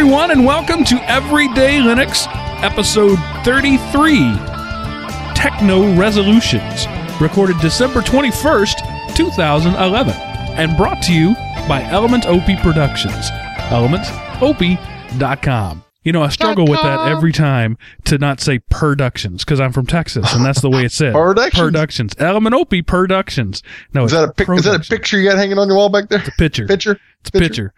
everyone, and welcome to Everyday Linux, episode 33, Techno Resolutions, recorded December 21st, 2011, and brought to you by Element OP Productions, ElementOP.com. You know, I struggle with that every time to not say productions, because I'm from Texas, and that's the way it's said. Productions. Element OP Productions. No, is that a picture you got hanging on your wall back there? It's a picture. It's a picture.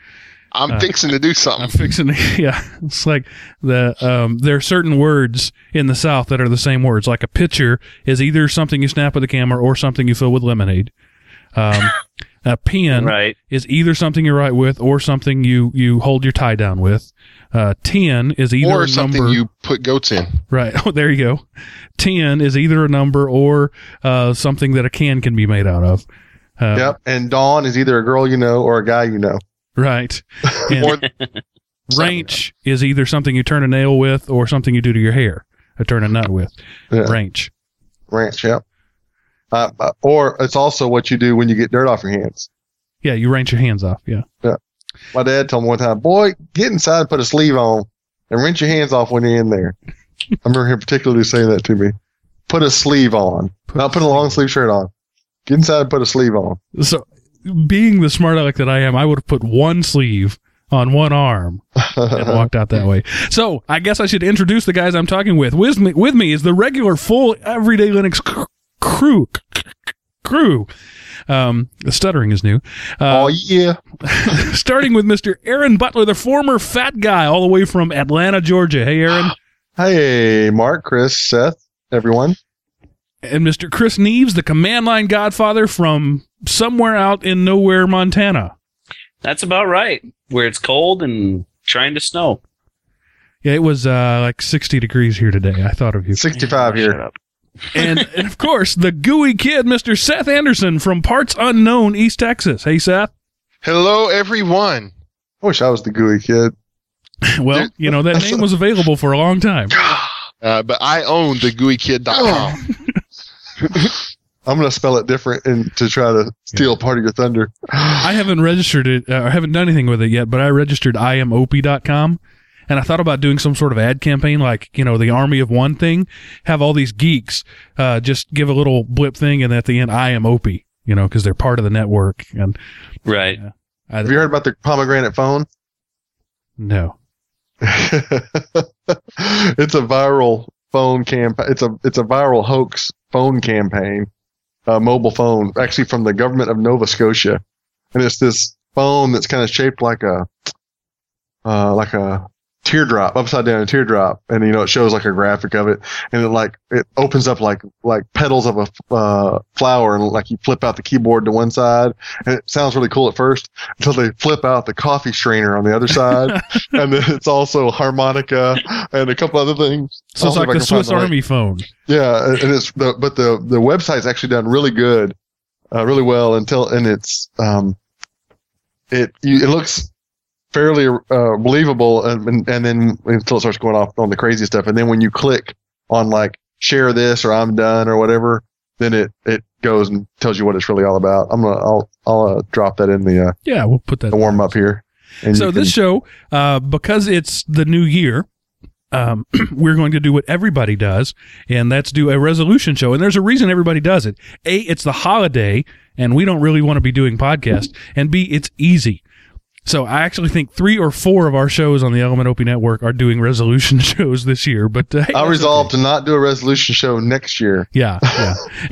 I'm fixing to do something. Yeah. It's like there are certain words in the South that are the same words. Like a picture is either something you snap with a camera or something you fill with lemonade. A pen is either something you write with or something you hold your tie down with. 10 is either or a something number, you put goats in. Right. Oh, there you go. 10 is either a number or something that a can be made out of. Yep. And Dawn is either a girl you know or a guy you know. Right. And wrench is either something you turn a nail with or something you do to your hair. Or turn a nut with. Yeah. Wrench. Yep. Or it's also what you do when you get dirt off your hands. Yeah, you wrench your hands off. Yeah. My dad told me one time, boy, get inside and put a sleeve on and wrench your hands off when you're in there. I remember him particularly saying that to me. Put a sleeve on. Not put a long sleeve shirt on. Get inside and put a sleeve on. So, being the smart aleck that I am, I would have put one sleeve on one arm and walked out that way. So, I guess I should introduce the guys I'm talking with. With me is the regular full Everyday Linux crew. The stuttering is new. Oh, yeah. Starting with Mr. Aaron Butler, the former fat guy, all the way from Atlanta, Georgia. Hey, Aaron. Hey, Mark, Chris, Seth, everyone. And Mr. Chris Neves, the command line godfather from somewhere out in nowhere, Montana. That's about right, where it's cold and trying to snow. Yeah, it was like 60 degrees here today. I thought of you. 65 here. Shut up. And of course, the gooey kid, Mr. Seth Anderson from parts unknown, East Texas. Hey, Seth. Hello, everyone. I wish I was the gooey kid. Well, you know, that name was available for a long time. But I own the gooeykid.com. I'm going to spell it different and to try to steal part of your thunder. I haven't registered it. I haven't done anything with it yet, but I registered IMOP.com. And I thought about doing some sort of ad campaign, like, you know, the Army of One thing, have all these geeks just give a little blip thing, and at the end, I am OP, you know, because they're part of the network. And right. Have you heard about the pomegranate phone? No. It's a viral phone campaign. It's a viral hoax phone campaign, mobile phone, actually from the government of Nova Scotia. And it's this phone that's kind of shaped like a teardrop, upside down a teardrop, and you know it shows like a graphic of it, and it opens up like petals of a flower, and like you flip out the keyboard to one side, and it sounds really cool at first until they flip out the coffee strainer on the other side, and then it's also harmonica and a couple other things. So it's like the Swiss Army phone. Yeah, and it's but the website's actually done really good, really well and it's it looks fairly believable, and then until it starts going off on the crazy stuff, and then when you click on like share this or I'm done or whatever, then it goes and tells you what it's really all about. I'll drop that in the we'll put that in the warm up here. And so this show, because it's the new year, we're going to do what everybody does, and that's do a resolution show. And there's a reason everybody does it. A, it's the holiday, and we don't really want to be doing podcasts. And B, it's easy. So I actually think 3 or 4 of our shows on the Element OP Network are doing resolution shows this year. But hey, I resolved to not do a resolution show next year. Yeah.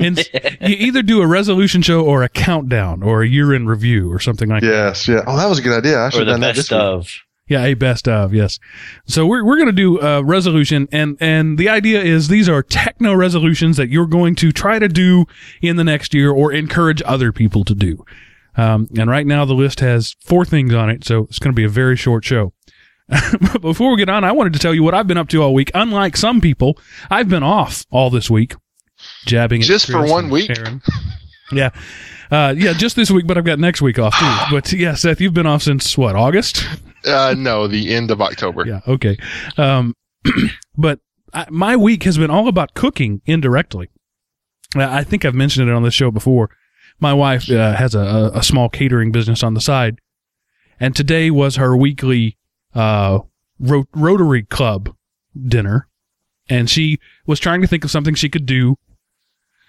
And you either do a resolution show or a countdown or a year-end review or something like that. Yes. Yeah. Oh, that was a good idea. I should have done that this week. Yeah, a best of, yes. So we're going to do a resolution, and the idea is these are techno resolutions that you're going to try to do in the next year or encourage other people to do. And right now the list has 4 things on it, so it's going to be a very short show. But before we get on, I wanted to tell you what I've been up to all week. Unlike some people, I've been off all this week. Jabbing just at Chris for 1 week. Aaron. Yeah. Just this week, but I've got next week off too. But yeah, Seth, you've been off since what, August? No, the end of October. Yeah, okay. But my week has been all about cooking indirectly. I think I've mentioned it on this show before. My wife has a small catering business on the side, and today was her weekly Rotary Club dinner, and she was trying to think of something she could do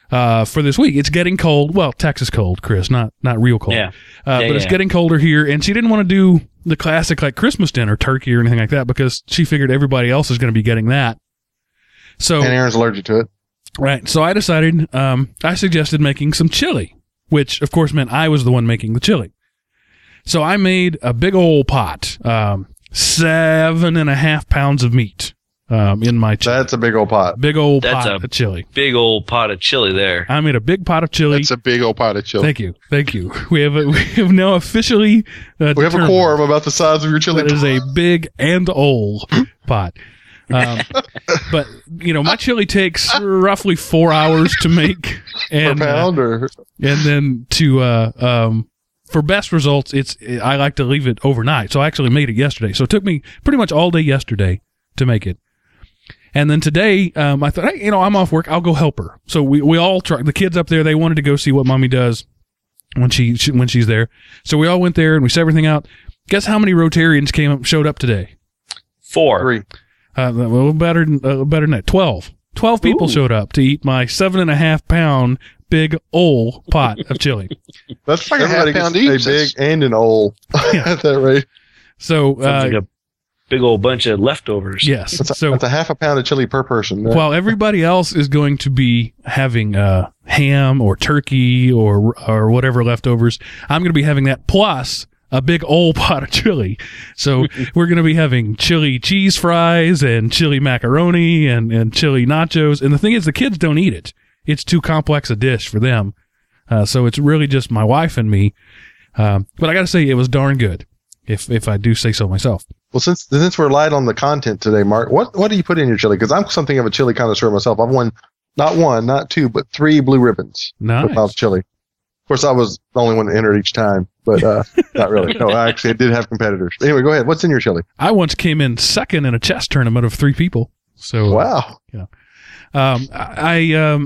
for this week. It's getting cold. Well, Texas cold, Chris, not real cold. Yeah. But it's getting colder here, and she didn't want to do the classic like Christmas dinner, turkey or anything like that, because she figured everybody else is going to be getting that. So and Aaron's allergic to it. Right. So I decided, I suggested making some chili, which of course meant I was the one making the chili. So I made a big old pot, 7.5 pounds of meat in my chili. That's a big old pot. Big old pot of chili. Big old pot of chili there. I made a big pot of chili. That's a big old pot of chili. Thank you. Thank you. We have now officially we have a quorum about the size of your chili pot. It is a big and old pot. But, you know, my chili takes roughly 4 hours to make. And, per pound? And then to... for best results, I like to leave it overnight. So I actually made it yesterday. So it took me pretty much all day yesterday to make it. And then today, I thought, hey, you know, I'm off work. I'll go help her. So we all try. The kids up there, they wanted to go see what mommy does when she's there. So we all went there and we set everything out. Guess how many Rotarians showed up today? 4. 3. Better than that. 12. 12 people showed up to eat my 7.5 pound big old pot of chili. That's like everybody gets a big and an old at that rate. So like a big old bunch of leftovers. Yes, that's a 0.5 pound of chili per person. Right? While everybody else is going to be having ham or turkey or whatever leftovers, I'm going to be having that plus a big old pot of chili. So we're going to be having chili cheese fries and chili macaroni and chili nachos. And the thing is, the kids don't eat it. It's too complex a dish for them. So it's really just my wife and me. But I got to say, it was darn good, if I do say so myself. Well, since we're light on the content today, Mark, what do you put in your chili? Because I'm something of a chili connoisseur myself. I've won not 1, not 2, but 3 blue ribbons without chili. Of course, I was the only one that entered each time, but not really. No, I did have competitors. Anyway, go ahead. What's in your chili? I once came in second in a chess tournament of 3 people. So wow. Yeah. I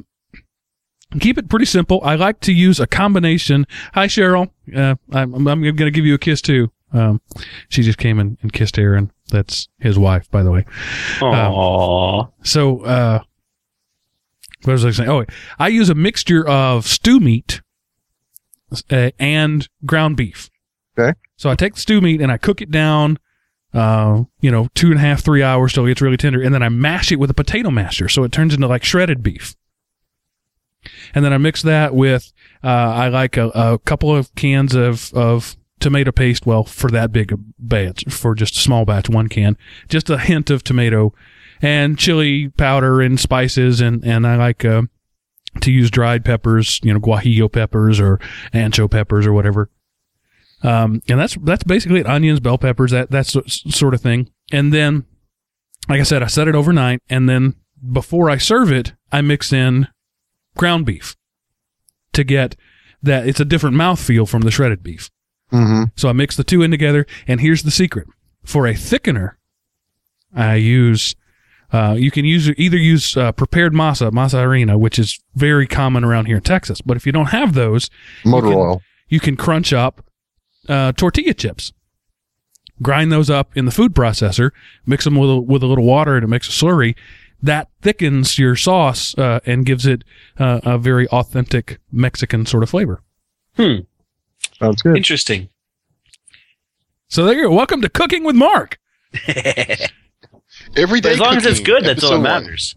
keep it pretty simple. I like to use a combination. Hi, Cheryl. I'm going to give you a kiss, too. She just came in and kissed Aaron. That's his wife, by the way. Aww. So what was I saying? Oh, wait. I use a mixture of stew meat and ground beef. Okay. So I take the stew meat and I cook it down, 2.5, 3 hours till it gets really tender. And then I mash it with a potato masher so it turns into like shredded beef. And then I mix that with, I like a couple of cans of tomato paste. Well, for that big batch, for just a small batch, 1 can, just a hint of tomato and chili powder and spices. And I like to use dried peppers, guajillo peppers or ancho peppers or whatever. And that's basically it. Onions, bell peppers, that sort of thing. And then, like I said, I set it overnight. And then before I serve it, I mix in ground beef to get that. It's a different mouthfeel from the shredded beef. Mm-hmm. So I mix the 2 in together, and here's the secret. For a thickener, I use, you can use prepared masa harina, which is very common around here in Texas. But if you don't have those, motor oil, you can crunch up tortilla chips. Grind those up in the food processor, mix them with a little water, and it makes a slurry. That thickens your sauce and gives it a very authentic Mexican sort of flavor. Sounds good. Interesting. So there you go. Welcome to Cooking with Mark. Everyday as long as it's good, that's all that matters.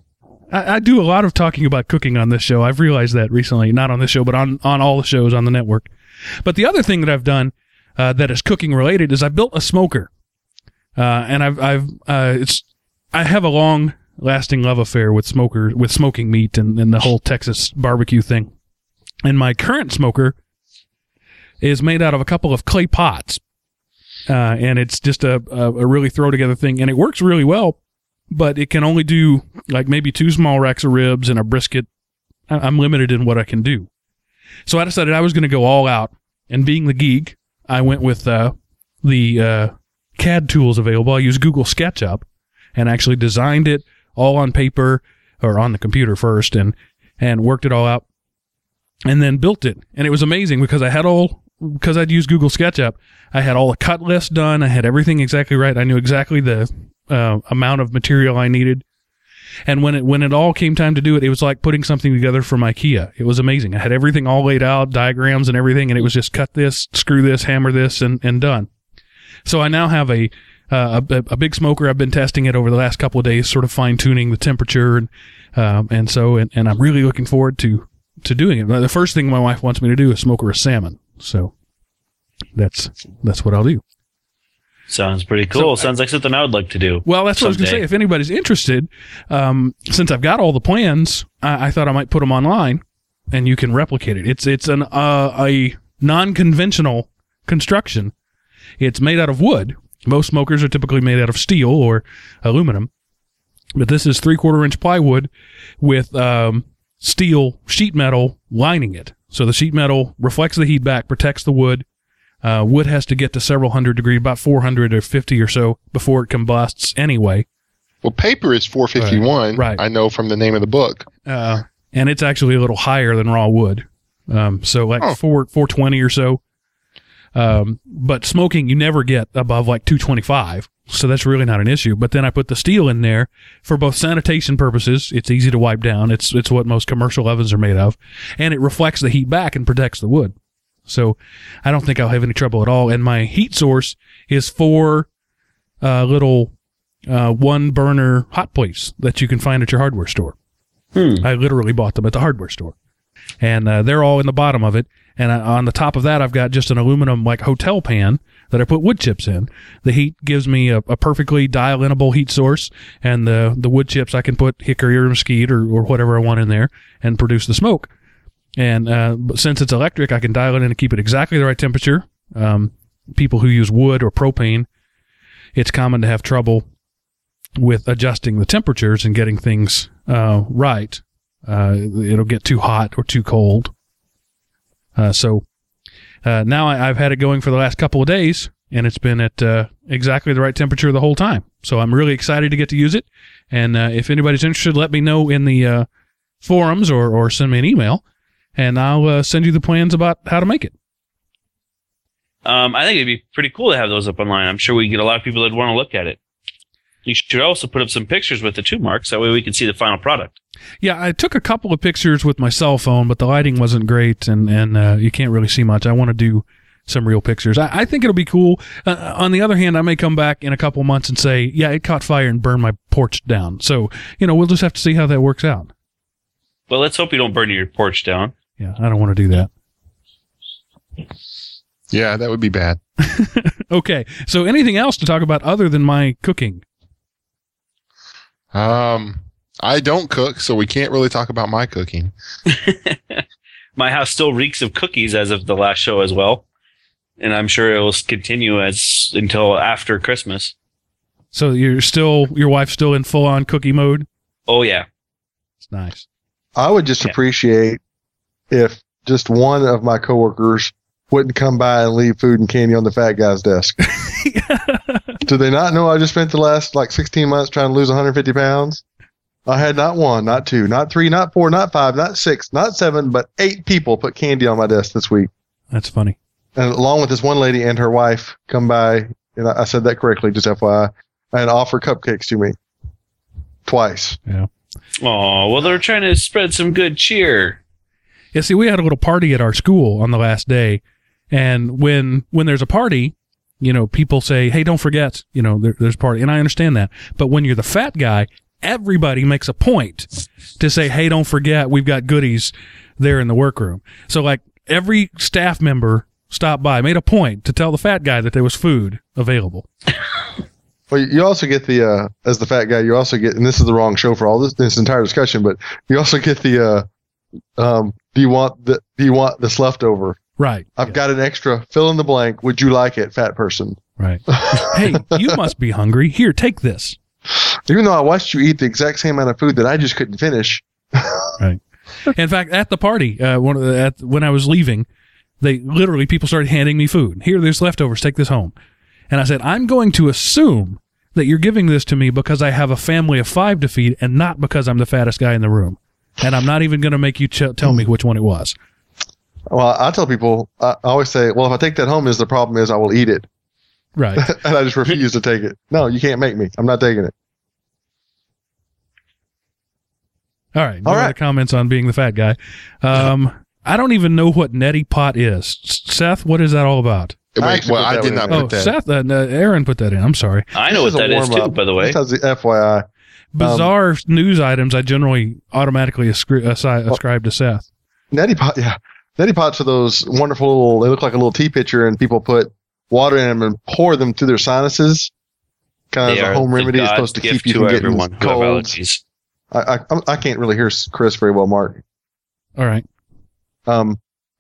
I do a lot of talking about cooking on this show. I've realized that recently. Not on this show, but on all the shows on the network. But the other thing that I've done that is cooking related is I built a smoker. And I have a long lasting love affair with smoking meat and the whole Texas barbecue thing. And my current smoker is made out of a couple of clay pots. And it's just a really throw together thing, and it works really well, but it can only do like maybe 2 small racks of ribs and a brisket. I'm limited in what I can do. So I decided I was going to go all out, and being the geek, I went with the CAD tools available. I used Google SketchUp and actually designed it all on paper or on the computer first and worked it all out and then built it. And it was amazing because because I'd used Google SketchUp, I had all the cut lists done. I had everything exactly right. I knew exactly the amount of material I needed. And when it all came time to do it, it was like putting something together from IKEA. It was amazing. I had everything all laid out, diagrams and everything, and it was just cut this, screw this, hammer this, and done. So I now have a big smoker. I've been testing it over the last couple of days, sort of fine-tuning the temperature, and I'm really looking forward to doing it. The first thing my wife wants me to do is smoker a salmon. So that's what I'll do. Sounds pretty cool. Sounds like something I would like to do. Well, that's someday. What I was going to say. If anybody's interested, since I've got all the plans, I thought I might put them online, and you can replicate it. It's a non-conventional construction. It's made out of wood. Most smokers are typically made out of steel or aluminum, but this is 3/4-inch plywood with steel sheet metal lining it. So the sheet metal reflects the heat back, protects the wood. Wood has to get to several hundred degrees, about 400 or 50 or so, before it combusts anyway. Well, paper is 451, right. I know from the name of the book. And it's actually a little higher than raw wood, so like 420 or so. But smoking, you never get above like 225, so that's really not an issue. But then I put the steel in there for both sanitation purposes. It's easy to wipe down. It's what most commercial ovens are made of. And it reflects the heat back and protects the wood. So I don't think I'll have any trouble at all. And my heat source is four little one-burner hot plates that you can find at your hardware store. I literally bought them at the hardware store. And they're all in the bottom of it. And on the top of that, I've got just an aluminum like hotel pan that I put wood chips in. The heat gives me a perfectly dial-inable heat source, and the wood chips I can put hickory or mesquite or whatever I want in there and produce the smoke. And but since it's electric, I can dial it in and keep it exactly the right temperature. People who use wood or propane, it's common to have trouble with adjusting the temperatures and getting things right. It'll get too hot or too cold. So now I've had it going for the last couple of days, and it's been at exactly the right temperature the whole time. So I'm really excited to get to use it. And if anybody's interested, let me know in the forums or send me an email, and I'll send you the plans about how to make it. I think it'd be pretty cool to have those up online. I'm sure we get a lot of people that want to look at it. You should also put up some pictures with the two marks. That way we can see the final product. Yeah, I took a couple of pictures with my cell phone, but the lighting wasn't great, and you can't really see much. I want to do some real pictures. I think it'll be cool. On the other hand, I may come back in a couple months and say, yeah, it caught fire and burned my porch down. So, we'll just have to see how that works out. Well, let's hope you don't burn your porch down. Yeah, I don't want to do that. Yeah, that would be bad. Okay, so anything else to talk about other than my cooking? I don't cook, so we can't really talk about my cooking. My house still reeks of cookies as of the last show as well. And I'm sure it will continue until after Christmas. So your wife's still in full-on cookie mode? Oh, yeah. It's nice. I would just appreciate if just one of my coworkers wouldn't come by and leave food and candy on the fat guy's desk. Do they not know I just spent the last 16 months trying to lose 150 pounds? I had not one, not two, not three, not four, not five, not six, not seven, but 8 people put candy on my desk this week. That's funny. And along with this one lady and her wife come by, and I said that correctly, just FYI, and offer cupcakes to me twice. Yeah. Oh, well, they're trying to spread some good cheer. Yeah, see, we had a little party at our school on the last day, and when there's a party, people say, hey, don't forget, there's a party, and I understand that. But when you're the fat guy, everybody makes a point to say, hey, don't forget, we've got goodies there in the workroom. So, every staff member stopped by, made a point to tell the fat guy that there was food available. Well, you also get as the fat guy, you also get, and this is the wrong show for all this entire discussion, but you also get do you want this leftover? Right. I've got an extra, fill in the blank, would you like it, fat person? Right. Hey, you must be hungry. Here, take this. Even though I watched you eat the exact same amount of food that I just couldn't finish. Right. In fact, at the party, when I was leaving, people started handing me food. Here, there's leftovers. Take this home. And I said, I'm going to assume that you're giving this to me because I have a family of 5 to feed and not because I'm the fattest guy in the room. And I'm not even going to make you tell me which one it was. Well, I tell people, I always say, well, if I take that home, the problem is I will eat it. Right. And I just refuse to take it. No, you can't make me. I'm not taking it. All right. No other comments on being the fat guy. I don't even know what neti pot is. Seth, what is that all about? Wait, I did not put that in. Seth, Aaron put that in. I'm sorry. I know what that is too, by the way. That's the FYI. Bizarre news items I generally automatically ascribe to Seth. Neti pot, yeah. Neti pots are those wonderful little, they look like a little tea pitcher, and people put water in them and pour them through their sinuses. Kind of a home remedy is supposed to keep you from getting colds. I can't really hear Chris very well, Mark. All right.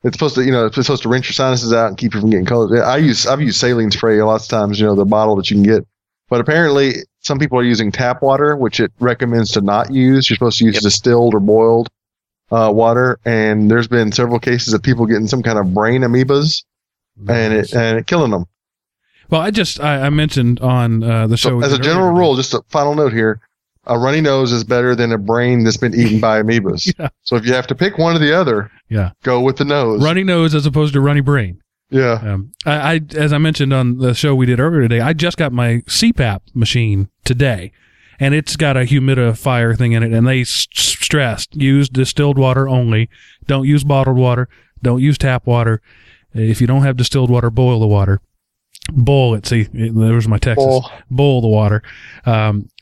It's supposed to, it's supposed to rinse your sinuses out and keep you from getting colds. I've used saline spray lots of times, the bottle that you can get. But apparently, some people are using tap water, which it recommends to not use. You're supposed to use distilled or boiled water. And there's been several cases of people getting some kind of brain amoebas, and it killing them. Well, I mentioned on the show. So as a general rule, just a final note here. A runny nose is better than a brain that's been eaten by amoebas. Yeah. So if you have to pick one or the other, go with the nose. Runny nose as opposed to runny brain. Yeah. I as I mentioned on the show we did earlier today, I just got my CPAP machine today, and it's got a humidifier thing in it, and they stressed, use distilled water only. Don't use bottled water. Don't use tap water. If you don't have distilled water, boil the water. Boil it. See, there was my Texas. Boil the water.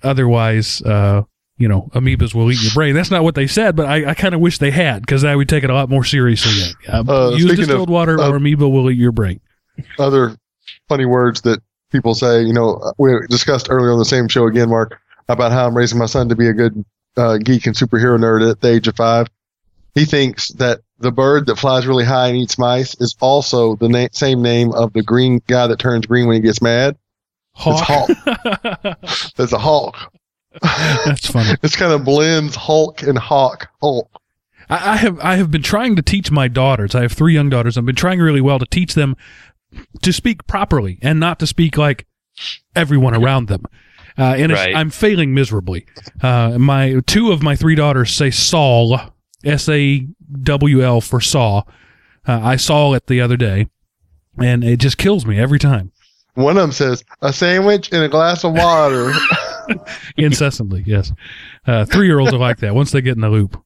Otherwise, amoebas will eat your brain. That's not what they said, but I kind of wish they had, because I would take it a lot more seriously. Use distilled water or amoeba will eat your brain. Other funny words that people say, we discussed earlier on the same show again, Mark, about how I'm raising my son to be a good geek and superhero nerd at the age of 5. He thinks that the bird that flies really high and eats mice is also the same name of the green guy that turns green when he gets mad. Hawk. It's Hulk. That's a hawk. That's funny. This kind of blends Hulk and Hawk. Hulk. I have been trying to teach my daughters. I have 3 young daughters. I've been trying really well to teach them to speak properly and not to speak like everyone around them. I'm failing miserably. My 2 of my 3 daughters say Saul. S-A-W-L for saw. I saw it the other day, and it just kills me every time. One of them says, a sandwich and a glass of water. Incessantly, yes. 3-year-olds are like that once they get in the loop.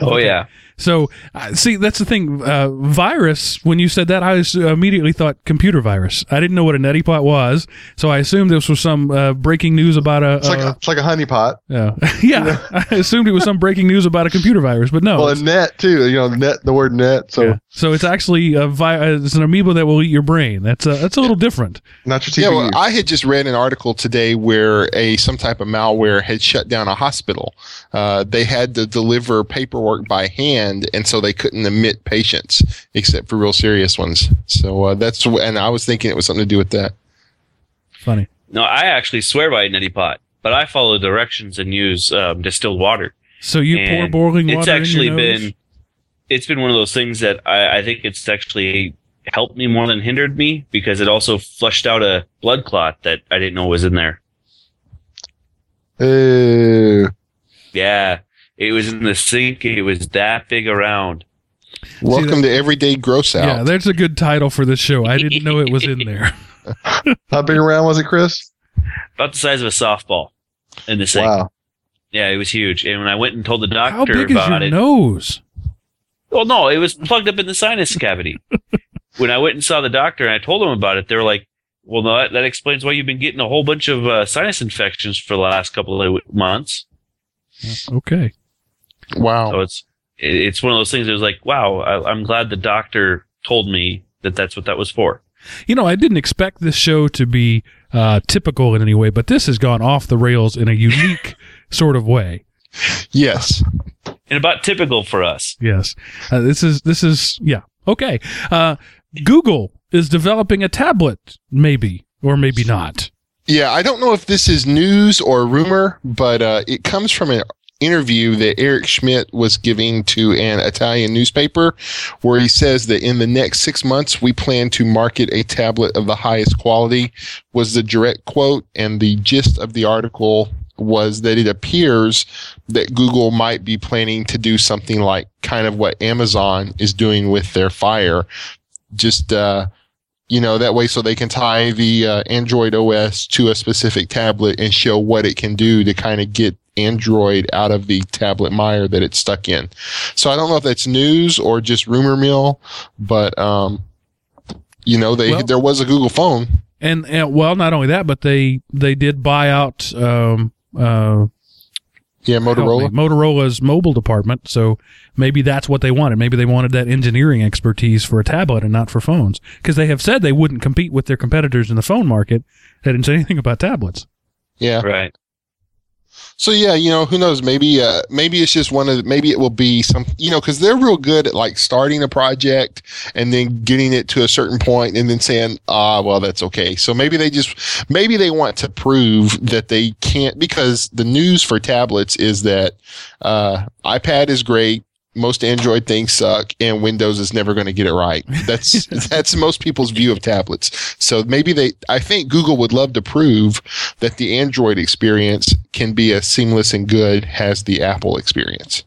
Oh, okay. Yeah. So, see, that's the thing. Virus, when you said that, I immediately thought computer virus. I didn't know what a neti pot was, so I assumed this was some breaking news about a... It's like a honey pot. Yeah. I assumed it was some breaking news about a computer virus, but no. Well, a net, too. The word net. So, so it's actually it's an amoeba that will eat your brain. That's a little different. Not your TV. Yeah, well, I had just read an article today where some type of malware had shut down a hospital. They had to deliver paperwork by hand, and so they couldn't admit patients except for real serious ones. So and I was thinking it was something to do with that. Funny. No, I actually swear by a neti pot, but I follow directions and use distilled water. So you pour boiling water. It's actually been one of those things that I think it's actually helped me more than hindered me, because it also flushed out a blood clot that I didn't know was in there. Yeah. It was in the sink. It was that big around. Welcome to Everyday Gross Out. Yeah, that's a good title for this show. I didn't know it was in there. How big around was it, Chris? About the size of a softball in the sink. Wow. Yeah, it was huge. And when I went and told the doctor about it. How big is your nose? Well, no, it was plugged up in the sinus cavity. When I went and saw the doctor and I told him about it, they were like, well, no, that explains why you've been getting a whole bunch of sinus infections for the last couple of months. Okay. Wow. So it's one of those things that was like, wow, I'm glad the doctor told me that that's what that was for. I didn't expect this show to be typical in any way, but this has gone off the rails in a unique sort of way. Yes. And about typical for us. Yes. This is yeah. Okay. Google is developing a tablet, maybe, or maybe not. Yeah, I don't know if this is news or rumor, but it comes from an interview that Eric Schmidt was giving to an Italian newspaper, where he says that in the next 6 months, we plan to market a tablet of the highest quality, was the direct quote. And the gist of the article was that it appears that Google might be planning to do something like kind of what Amazon is doing with their Fire. Just you know, that way so they can tie the Android OS to a specific tablet and show what it can do to kind of get Android out of the tablet mire that it's stuck in. So I don't know if that's news or just rumor mill, but you know, there was a Google phone. And well, not only that, but they did buy out Motorola's mobile department. So maybe that's what they wanted. Maybe they wanted that engineering expertise for a tablet and not for phones, because they have said they wouldn't compete with their competitors in the phone market. They didn't say anything about tablets. Yeah. Right. So yeah, you know, who knows? Maybe, maybe it will be some, you know, because they're real good at like starting a project and then getting it to a certain point and then saying, well, that's okay. So maybe they want to prove that they can't, because the news for tablets is that iPad is great. Most Android things suck, and Windows is never going to get it right. That's that's most people's view of tablets. So maybe I think Google would love to prove that the Android experience can be as seamless and good as the Apple experience.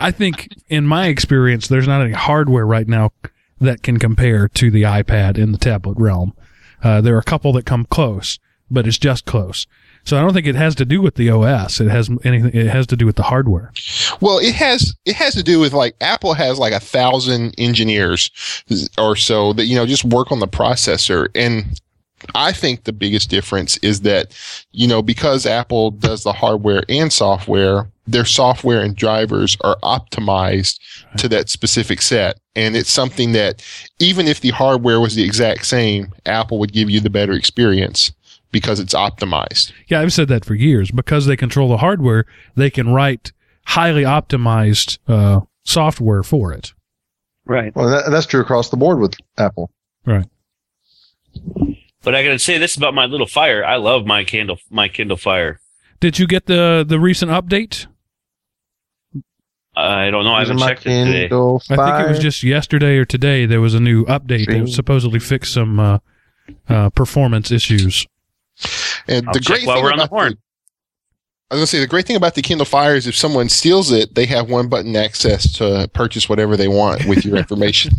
I think, in my experience, there's not any hardware right now that can compare to the iPad in the tablet realm. There are a couple that come close, but it's just close. So I don't think it has to do with the OS. It has to do with the hardware. Well, it has to do with, like, Apple has like 1,000 engineers or so that, you know, just work on the processor. And I think the biggest difference is that, you know, because Apple does the hardware and software, their software and drivers are optimized to that specific set. And it's something that even if the hardware was the exact same, Apple would give you the better experience, because it's optimized. Yeah, I've said that for years. Because they control the hardware, they can write highly optimized software for it. Right. Well, that's true across the board with Apple. Right. But I got to say this about my little Fire. I love my Kindle Fire. Did you get the recent update? I don't know. I haven't checked it today. Fire. I think it was just yesterday or today there was a new update that supposedly fixed some performance issues. And the great thing about the great thing about the Kindle Fire is if someone steals it, they have one button access to purchase whatever they want with your information.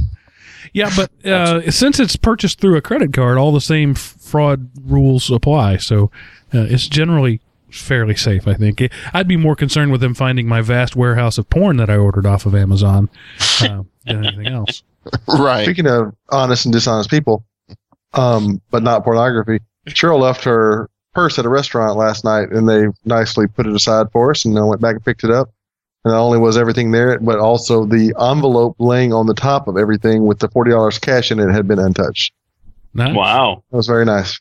Yeah, but since it's purchased through a credit card, all the same fraud rules apply. So it's generally fairly safe, I think. I'd be more concerned with them finding my vast warehouse of porn that I ordered off of Amazon than anything else. Right. Speaking of honest and dishonest people, but not pornography, Cheryl left her purse at a restaurant last night, and they nicely put it aside for us, and I went back and picked it up. And not only was everything there, but also the envelope laying on the top of everything with the $40 cash in it had been untouched. Nice. Wow. That was very nice.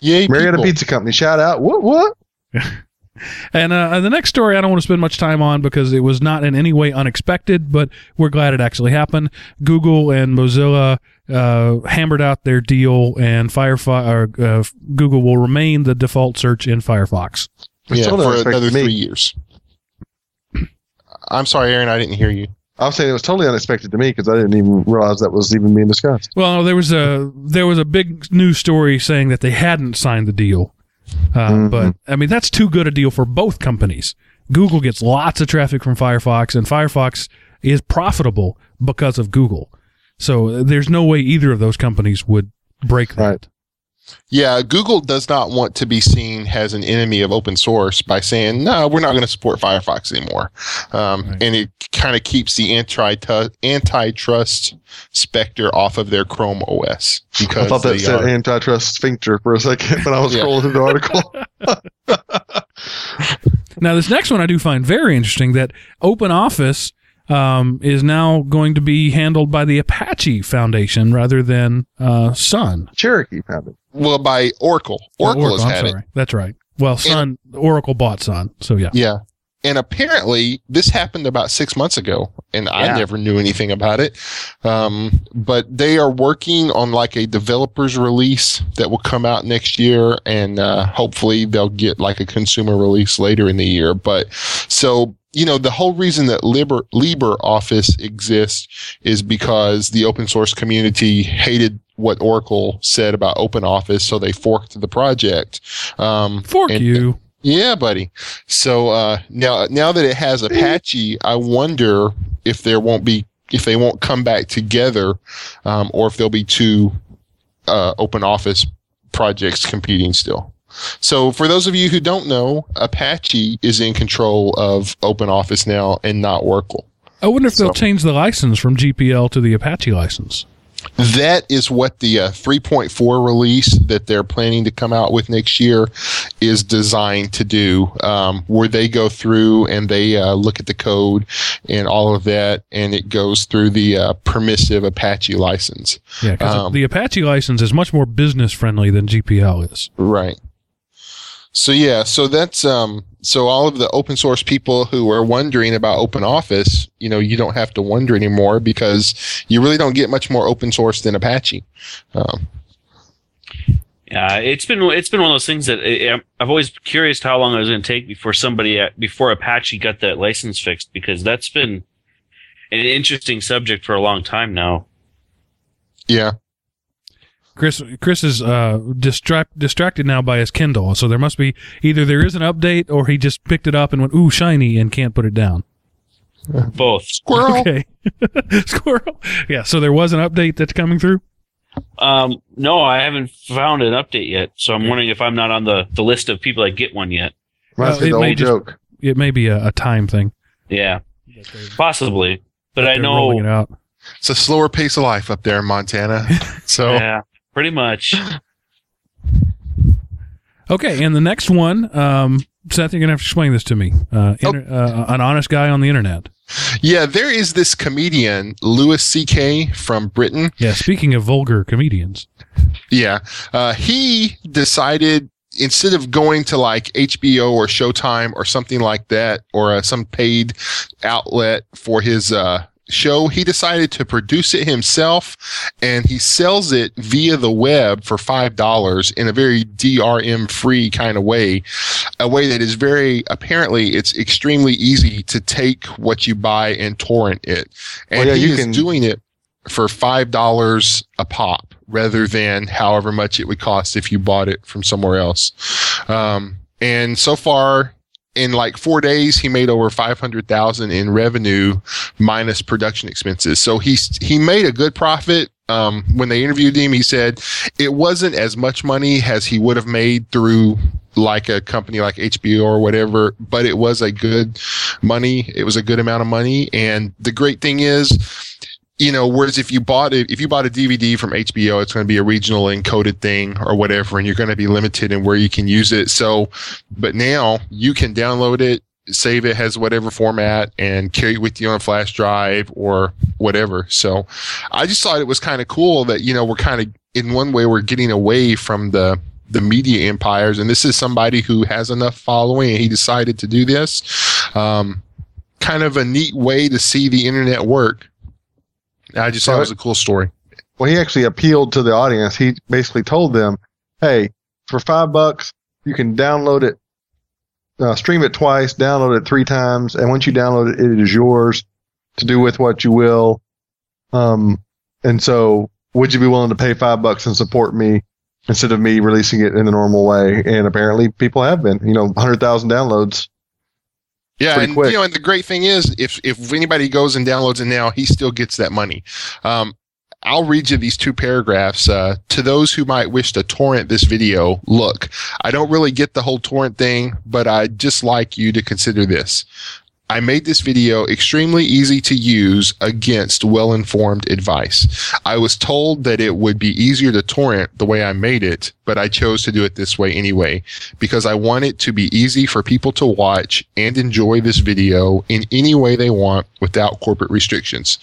Yay, Marietta Pizza Company. Shout out. What? And the next story I don't want to spend much time on because it was not in any way unexpected, but we're glad it actually happened. Google and Mozilla hammered out their deal, and Firefox, Google will remain the default search in Firefox. Yeah, for another 3 years. I'm sorry, Aaron, I didn't hear you. I was saying it was totally unexpected to me because I didn't even realize that was even being discussed. Well, there was a big news story saying that they hadn't signed the deal. But I mean, that's too good a deal for both companies. Google gets lots of traffic from Firefox, and Firefox is profitable because of Google. So there's no way either of those companies would break that. Right. Yeah, Google does not want to be seen as an enemy of open source by saying, no, we're not going to support Firefox anymore. Right. And it kind of keeps the antitrust specter off of their Chrome OS. Because I thought that said antitrust sphincter for a second when I was scrolling through the article. Now, this next one I do find very interesting, that OpenOffice is now going to be handled by the Apache Foundation rather than Sun. Cherokee Foundation. Well, by Oracle. Oracle has had it. That's right. Well, Sun, Oracle bought Sun, so yeah. Yeah. And apparently, this happened about 6 months ago, and I never knew anything about it. But they are working on like a developer's release that will come out next year, and hopefully they'll get like a consumer release later in the year. But so, you know, the whole reason that LibreOffice exists is because the open source community hated what Oracle said about OpenOffice, so they forked the project. Yeah, buddy. So now that it has Apache, I wonder if there won't be if they won't come back together, or if there'll be two OpenOffice projects competing still. So for those of you who don't know, Apache is in control of OpenOffice now and not Oracle. I wonder if they'll change the license from GPL to the Apache license. That is what the 3.4 release that they're planning to come out with next year is designed to do, where they go through and they look at the code and all of that, and it goes through the permissive Apache license. Yeah, because the Apache license is much more business-friendly than GPL is. Right. So yeah, so that's so all of the open source people who are wondering about OpenOffice, you know, you don't have to wonder anymore because you really don't get much more open source than Apache. Yeah, it's been one of those things that I've always been curious how long it was going to take before Apache got that license fixed, because that's been an interesting subject for a long time now. Yeah. Chris is distracted now by his Kindle, so there must be either there is an update or he just picked it up and went, ooh, shiny, and can't put it down. Both. Squirrel. Okay. Squirrel. Yeah, so there was an update that's coming through? No, I haven't found an update yet, so I'm wondering if I'm not on the list of people that get one yet. Must be the old joke. It may be a time thing. Yeah, possibly. But I know it's a slower pace of life up there in Montana. So yeah. Pretty much. Okay, and the next one, Seth, you're going to have to explain this to me. An honest guy on the internet. Yeah, there is this comedian, Louis C.K. from Britain. Yeah, speaking of vulgar comedians. Yeah, he decided instead of going to like HBO or Showtime or something like that, or some paid outlet for his show, he decided to produce it himself, and he sells it via the web for $5 in a very DRM free kind of way, a way that is very, apparently it's extremely easy to take what you buy and torrent it. And he's doing it for $5 a pop rather than however much it would cost if you bought it from somewhere else. And so far, in like 4 days, he made over $500,000 in revenue minus production expenses. So he made a good profit. When they interviewed him, he said it wasn't as much money as he would have made through like a company like HBO or whatever, but it was a good money. It was a good amount of money. And the great thing is, you know, whereas if you bought a DVD from HBO, it's going to be a regional encoded thing or whatever, and you're going to be limited in where you can use it. So, but now you can download it, save it as whatever format, and carry it with you on a flash drive or whatever. So, I just thought it was kind of cool that, you know, we're kind of, in one way, we're getting away from the media empires, and this is somebody who has enough following, and he decided to do this. Kind of a neat way to see the internet work. I just thought it was a cool story. Well, he actually appealed to the audience. He basically told them, hey, for $5, you can download it, stream it twice, download it three times, and once you download it, it is yours to do with what you will. And so would you be willing to pay $5 and support me instead of me releasing it in the normal way? And apparently people have been, 100,000 downloads. Yeah, and quick. And the great thing is, if anybody goes and downloads it now, he still gets that money. I'll read you these two paragraphs. To those who might wish to torrent this video, look, I don't really get the whole torrent thing, but I'd just like you to consider this. I made this video extremely easy to use against well-informed advice. I was told that it would be easier to torrent the way I made it, but I chose to do it this way anyway, because I want it to be easy for people to watch and enjoy this video in any way they want without corporate restrictions.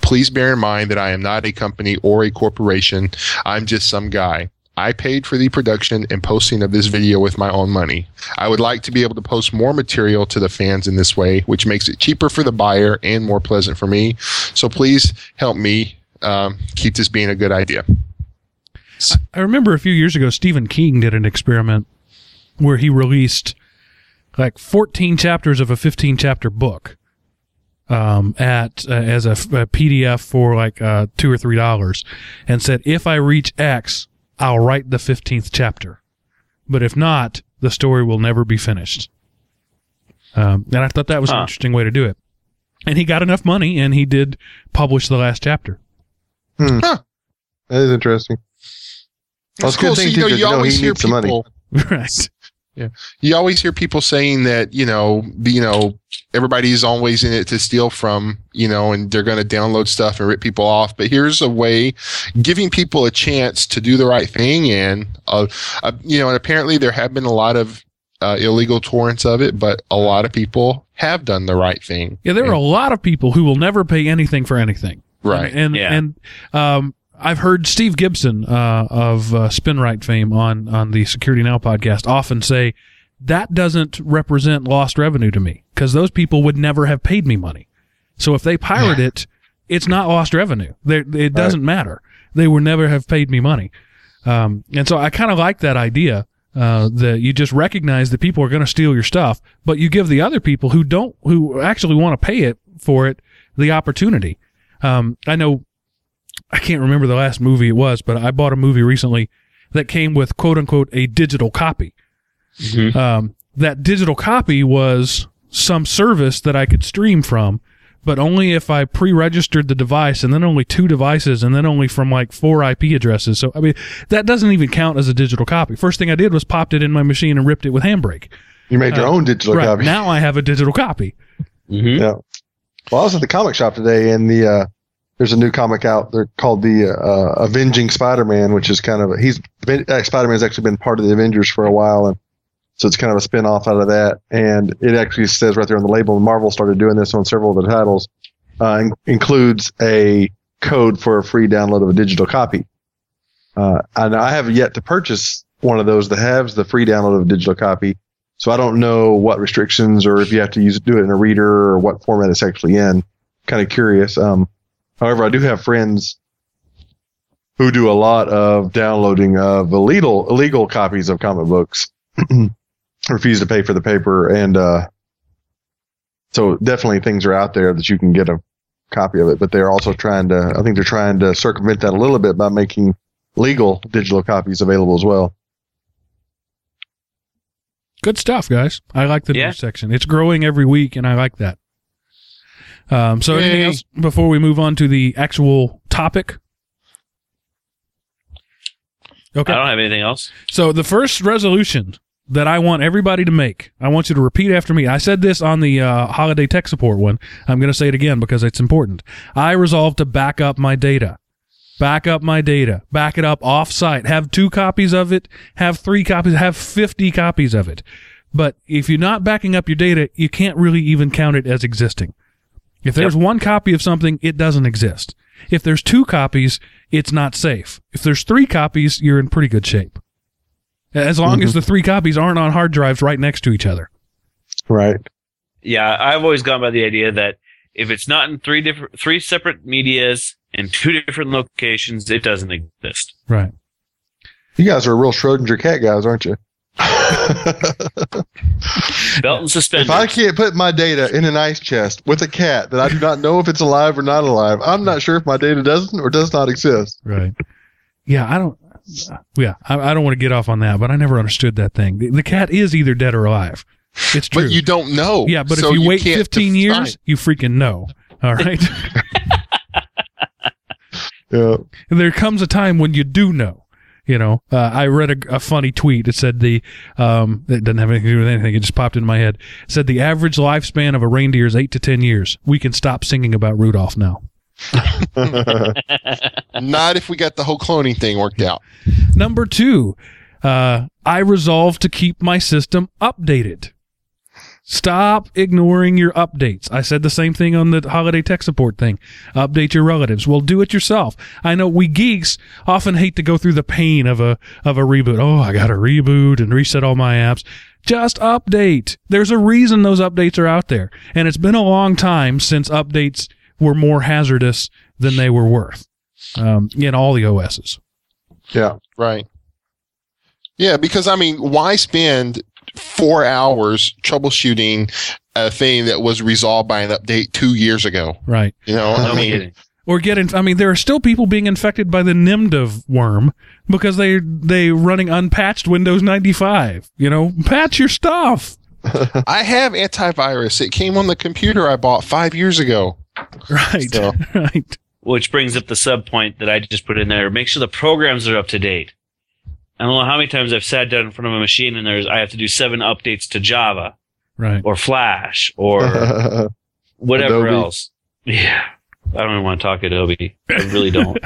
Please bear in mind that I am not a company or a corporation. I'm just some guy. I paid for the production and posting of this video with my own money. I would like to be able to post more material to the fans in this way, which makes it cheaper for the buyer and more pleasant for me. So please help me keep this being a good idea. I remember a few years ago, Stephen King did an experiment where he released like 14 chapters of a 15-chapter book as a PDF for like $2 or $3 and said, if I reach X, I'll write the 15th chapter. But if not, the story will never be finished. And I thought that was an interesting way to do it. And he got enough money, and he did publish the last chapter. Hmm. Huh. That is interesting. That's cool. So, you always hear people, right? Yeah, you always hear people saying that everybody's always in it to steal from, and they're going to download stuff and rip people off. But here's a way, giving people a chance to do the right thing, and and apparently there have been a lot of illegal torrents of it, but a lot of people have done the right thing. Yeah, there are a lot of people who will never pay anything for anything. Right, and I've heard Steve Gibson of Spinrite fame on the Security Now podcast often say, that doesn't represent lost revenue to me, because those people would never have paid me money. So if they pirate it, it's not lost revenue. It doesn't matter. They would never have paid me money. And so I kind of like that idea that you just recognize that people are going to steal your stuff, but you give the other people who actually want to pay it for it the opportunity. I know, I can't remember the last movie it was, but I bought a movie recently that came with, quote unquote, a digital copy. Mm-hmm. That digital copy was some service that I could stream from, but only if I pre-registered the device, and then only 2 devices, and then only from like 4 IP addresses. So, I mean, that doesn't even count as a digital copy. First thing I did was popped it in my machine and ripped it with Handbrake. You made your own digital copy. Now I have a digital copy. Mm-hmm. Yeah. Well, I was at the comic shop today, and there's a new comic out. They're called the Avenging Spider-Man, which is kind of Spider-Man's actually been part of the Avengers for a while, and so it's kind of a spin-off out of that. And it actually says right there on the label, and Marvel started doing this on several of the titles, includes a code for a free download of a digital copy. And I have yet to purchase one of those that has the free download of a digital copy, so I don't know what restrictions or if you have to do it in a reader or what format it's actually in. Kind of curious. However, I do have friends who do a lot of downloading of illegal copies of comic books, refuse to pay for the paper, and so definitely things are out there that you can get a copy of it, but they're also trying to circumvent that a little bit by making legal digital copies available as well. Good stuff, guys. I like the news section. It's growing every week, and I like that. So anything else before we move on to the actual topic? Okay. I don't have anything else. So the first resolution that I want everybody to make, I want you to repeat after me. I said this on the holiday tech support one. I'm going to say it again because it's important. I resolve to back up my data. Back up my data. Back it up off-site. Have 2 copies of it. Have 3 copies. Have 50 copies of it. But if you're not backing up your data, you can't really even count it as existing. If there's 1 copy of something, it doesn't exist. If there's 2 copies, it's not safe. If there's 3 copies, you're in pretty good shape. As long as the 3 copies aren't on hard drives right next to each other. Right. Yeah, I've always gone by the idea that if it's not in three separate medias in 2 different locations, it doesn't exist. Right. You guys are real Schrodinger cat guys, aren't you? Belt and suspenders. If I can't put my data in an ice chest with a cat that I do not know if it's alive or not alive, I'm not sure if my data doesn't or does not exist. Right. Yeah, I don't want to get off on that, but I never understood that thing. The cat is either dead or alive. It's true. But you don't know. Yeah, but so if you wait 15 years, you freaking know. All right? Yeah. And there comes a time when you do know. I read a funny tweet. It said it doesn't have anything to do with anything. It just popped into my head. It said the average lifespan of a reindeer is 8 to 10 years. We can stop singing about Rudolph now. Not if we got the whole cloning thing worked out. Number 2, I resolve to keep my system updated. Stop ignoring your updates. I said the same thing on the holiday tech support thing. Update your relatives. Well, do it yourself. I know we geeks often hate to go through the pain of a reboot. Oh, I got to reboot and reset all my apps. Just update. There's a reason those updates are out there. And it's been a long time since updates were more hazardous than they were worth in all the OSs. Yeah, right. Yeah, because, why spend 4 hours troubleshooting a thing that was resolved by an update 2 years ago? Right. There are still people being infected by the nimdiv worm because they running unpatched Windows 95. Patch your stuff. I have antivirus. It came on the computer I bought 5 years ago. Right. So. Right. Which brings up the sub point that I just put in there. Make sure the programs are up to date. I don't know how many times I've sat down in front of a machine and I have to do 7 updates to Java, right, or Flash, or whatever Adobe. Else. Yeah, I don't even want to talk Adobe. I really don't.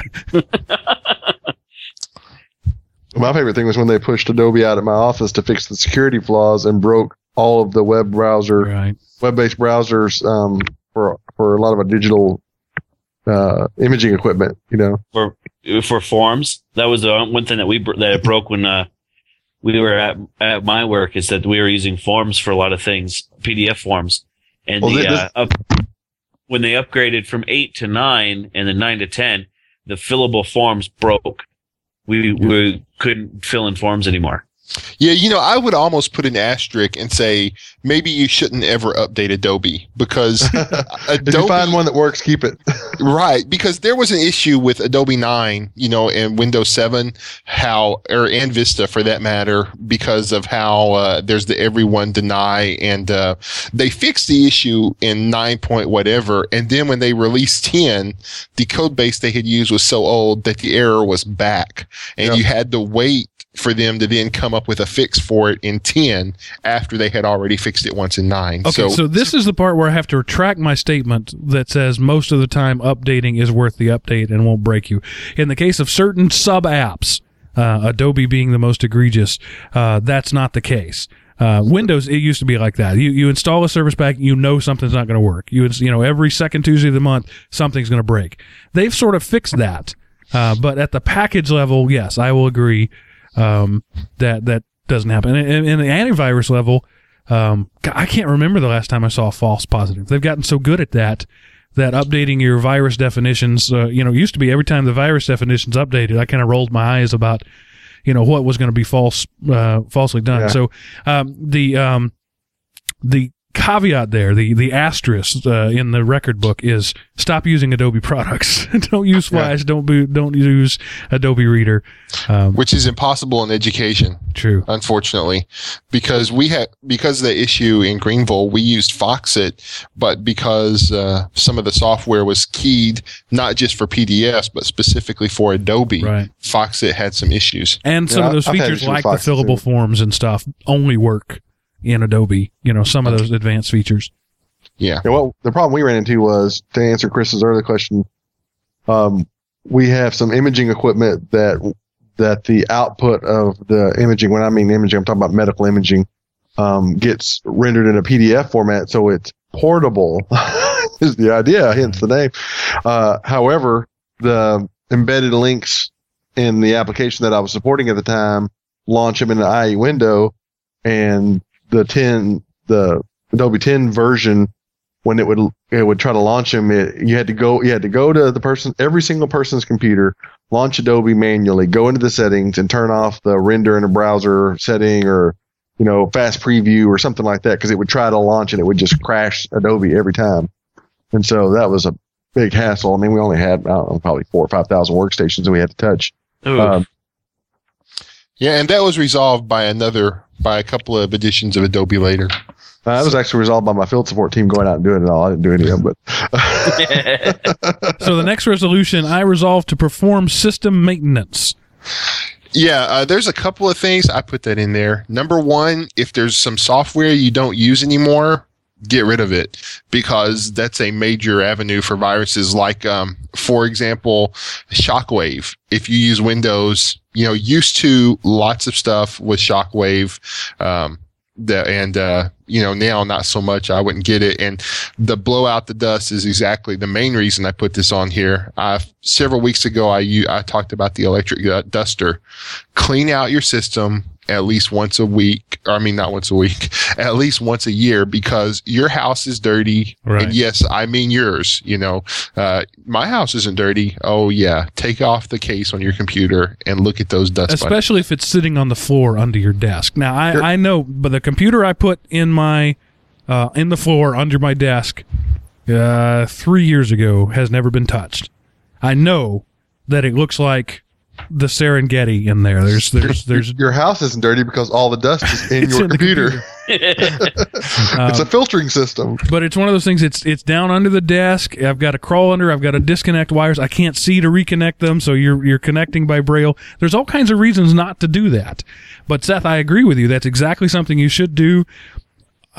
My favorite thing was when they pushed Adobe out of my office to fix the security flaws and broke all of the web browser, right, web-based browsers for a lot of our digital imaging equipment, you know, for forms. That was the one thing that it broke when we were at my work, is that we were using forms for a lot of things, PDF forms, and when they upgraded from 8 to 9 and then 9 to 10, the fillable forms broke. We couldn't fill in forms anymore. Yeah, you know, I would almost put an asterisk and say maybe you shouldn't ever update Adobe, because Adobe, if you find one that works, keep it. Right, because there was an issue with Adobe 9, you know, and Windows 7, and Vista for that matter, because of how there's the everyone deny, and they fixed the issue in 9 point whatever, and then when they released 10, the code base they had used was so old that the error was back, and you had to wait for them to then come up with a fix for it in 10 after they had already fixed it once in 9. Okay, so this is the part where I have to retract my statement that says most of the time updating is worth the update and won't break you. In the case of certain sub-apps, Adobe being the most egregious, that's not the case. Windows, it used to be like that. You install a service pack, you know something's not going to work. You know, every second Tuesday of the month, something's going to break. They've sort of fixed that. But at the package level, yes, I will agree. That doesn't happen. And in the antivirus level, I can't remember the last time I saw a false positive. They've gotten so good at that updating your virus definitions, you know, it used to be every time the virus definitions updated, I kind of rolled my eyes about, you know, what was going to be falsely done. Yeah. So, the caveat there, the asterisk in the record book is stop using Adobe products. Don't use Flash. Yeah. Don't use Adobe Reader, which is impossible in education. True, unfortunately, because because of the issue in Greenville, we used Foxit, but because some of the software was keyed not just for PDFs but specifically for Adobe, right, Foxit had some issues, and some of those features like the fillable forms and stuff only work in Adobe, you know, some of those advanced features. Yeah. Well, the problem we ran into was, to answer Chris's earlier question, we have some imaging equipment that the output of the imaging, when I mean imaging, I'm talking about medical imaging, gets rendered in a PDF format, so it's portable is the idea, hence the name. However, the embedded links in the application that I was supporting at the time launch them in the IE window, and the Adobe 10 version, when it would try to launch them, you had to go to the person, every single person's computer, launch Adobe manually, go into the settings and turn off the render in a browser setting, or, you know, fast preview or something like that, because it would try to launch and it would just crash Adobe every time. And so that was a big hassle. I mean, we only had, I don't know, probably 4,000 or 5,000 workstations that we had to touch. Yeah, and that was resolved by a couple of editions of Adobe later. That was actually resolved by my field support team going out and doing it all. I didn't do any of them. So the next resolution, I resolved to perform system maintenance. Yeah, there's a couple of things I put that in there. Number one, if there's some software you don't use anymore, get rid of it, because that's a major avenue for viruses. Like, for example, Shockwave. If you use Windows, you know, used to lots of stuff with Shockwave, you know, now not so much. I wouldn't get it. And the blowout the dust is exactly the main reason I put this on here. Several weeks ago, I talked about the electric duster. Clean out your system at least once a week, or I mean, not once a week, at least once a year, because your house is dirty. Right. And yes, I mean yours, you know, my house isn't dirty. Oh yeah. Take off the case on your computer and look at those dust bunnies. Especially if it's sitting on the floor under your desk. Now I know, but the computer I put in my, in the floor under my desk, 3 years ago has never been touched. I know that it looks like the Serengeti in there. There's your house isn't dirty because all the dust is in your computer. It's a filtering system. But it's one of those things. It's down under the desk. I've got to crawl under. I've got to disconnect wires. I can't see to reconnect them. So you're connecting by Braille. There's all kinds of reasons not to do that. But Seth, I agree with you. That's exactly something you should do.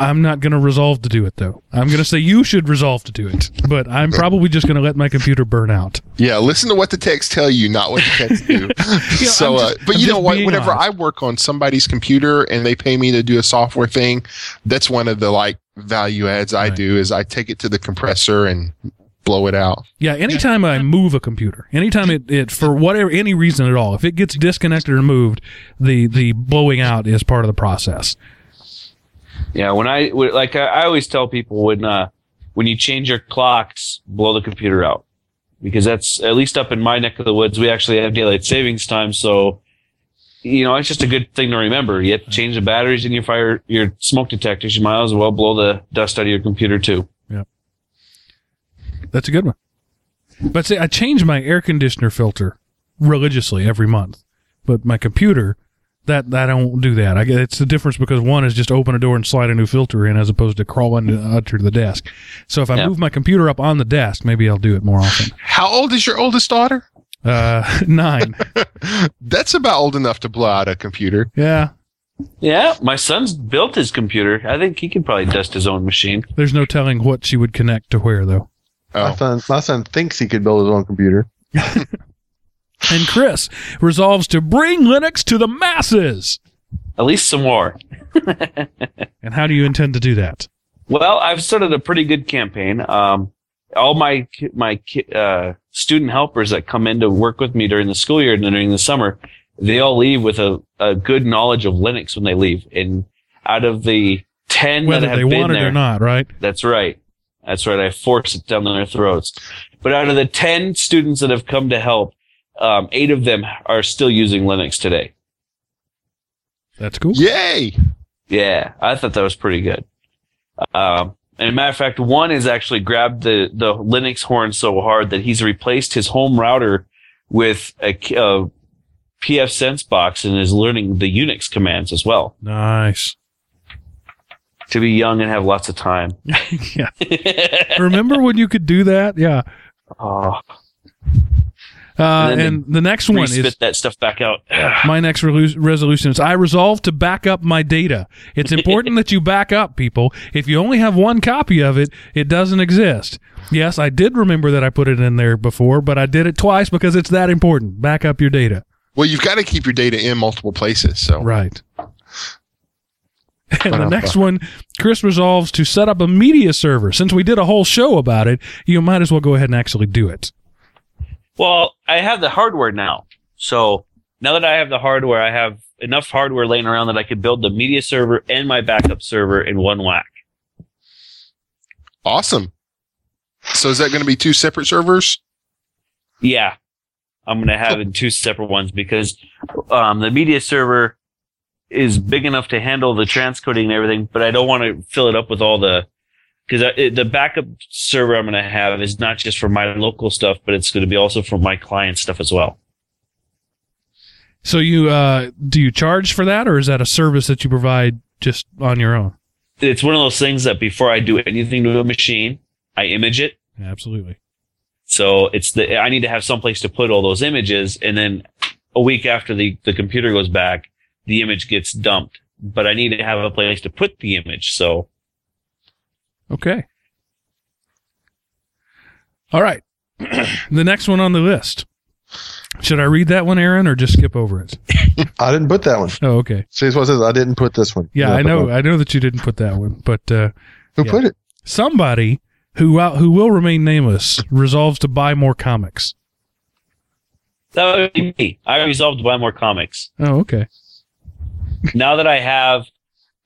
I'm not going to resolve to do it, though. I'm going to say you should resolve to do it, but I'm probably just going to let my computer burn out. Yeah, listen to what the text tell you, not what the text do. But you know what? Whenever I work on somebody's computer and they pay me to do a software thing, that's one of the value adds I do is I take it to the compressor and blow it out. Yeah, anytime I move a computer, anytime it for whatever any reason at all, if it gets disconnected or moved, the blowing out is part of the process. Yeah, I always tell people when you change your clocks, blow the computer out, because that's at least up in my neck of the woods. We actually have daylight savings time, so it's just a good thing to remember. You have to change the batteries in your smoke detectors. You might as well blow the dust out of your computer too. Yeah, that's a good one. But see, I change my air conditioner filter religiously every month, but my computer. That I don't do that. It's the difference because one is just open a door and slide a new filter in as opposed to crawl under the desk. So if I move my computer up on the desk, maybe I'll do it more often. How old is your oldest daughter? 9. That's about old enough to blow out a computer. Yeah. Yeah, my son's built his computer. I think he can probably dust his own machine. There's no telling what she would connect to where, though. Oh. My son thinks he could build his own computer. And Chris resolves to bring Linux to the masses. At least some more. And how do you intend to do that? Well, I've started a pretty good campaign. All my student helpers that come in to work with me during the school year and during the summer, they all leave with a good knowledge of Linux when they leave. And out of the 10 that have been there... Whether they want it or not, right? That's right. That's right. I force it down their throats. But out of the 10 students that have come to help, 8 of them are still using Linux today. That's cool. Yay! Yeah, I thought that was pretty good. And a matter of fact, one has actually grabbed the Linux horn so hard that he's replaced his home router with a pfSense box and is learning the Unix commands as well. Nice. To be young and have lots of time. Yeah. Remember when you could do that? Yeah. Oh. And the next one is spit that stuff back out. My next resolution is I resolve to back up my data. It's important that you back up, people. If you only have one copy of it, it doesn't exist. Yes, I did remember that I put it in there before, but I did it twice because it's that important. Back up your data. Well, you've got to keep your data in multiple places. So right. And the next one, Chris resolves to set up a media server. Since we did a whole show about it, you might as well go ahead and actually do it. Well, I have the hardware now. So now that I have the hardware, I have enough hardware laying around that I could build the media server and my backup server in one whack. Awesome. So is that going to be 2 separate servers? Yeah. I'm going to have it 2 separate ones because the media server is big enough to handle the transcoding and everything, but I don't want to fill it up with all the... Because the backup server I'm going to have is not just for my local stuff, but it's going to be also for my client stuff as well. So you do you charge for that, or is that a service that you provide just on your own? It's one of those things that before I do anything to a machine, I image it. Absolutely. So I need to have someplace to put all those images, and then a week after the computer goes back, the image gets dumped. But I need to have a place to put the image, so... Okay. All right. The next one on the list. Should I read that one, Aaron, or just skip over it? I didn't put that one. Oh, okay. See what it says. I didn't put this one. Yeah, I know. I know that you didn't put that one, but who put it? Somebody who will remain nameless resolves to buy more comics. That would be me. I resolved to buy more comics. Oh, okay. Now that I have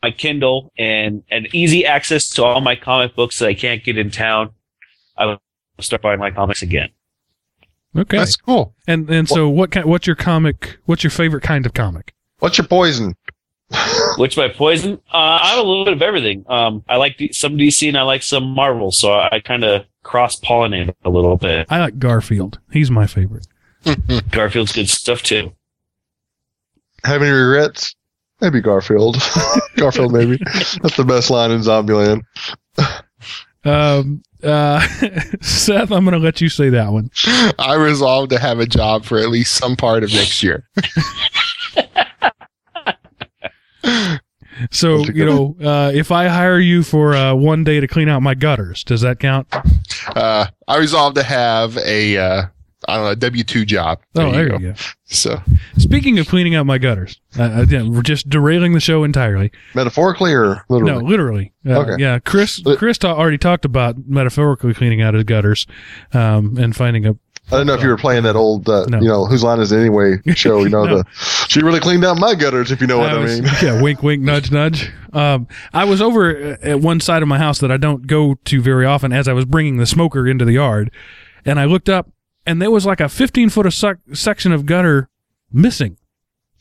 my Kindle and easy access to all my comic books that I can't get in town, I will start buying my comics again. Okay. That's cool. And so what's your favorite kind of comic? What's your poison? What's my poison? I'm a little bit of everything. I like some DC and I like some Marvel, so I kind of cross-pollinate a little bit. I like Garfield. He's my favorite. Garfield's good stuff, too. Have any regrets? Maybe Garfield. Garfield, maybe. That's the best line in Zombieland. Seth, I'm going to let you say that one. I resolved to have a job for at least some part of next year. So, you know, if I hire you for one day to clean out my gutters, does that count? I resolved to have a, I don't know, a W-2 job. There you go. So, speaking of cleaning out my gutters, again, we're just derailing the show entirely. Metaphorically or literally? No, literally. Okay. Yeah, Chris already talked about metaphorically cleaning out his gutters and finding a... I don't know if you were playing that old, no. You know, Whose Line Is It Anyway show, you know, no. She really cleaned out my gutters, if you know what I mean. Yeah, wink, wink, nudge, nudge. I was over at one side of my house that I don't go to very often as I was bringing the smoker into the yard, and I looked up, and there was like a 15-foot section of gutter missing.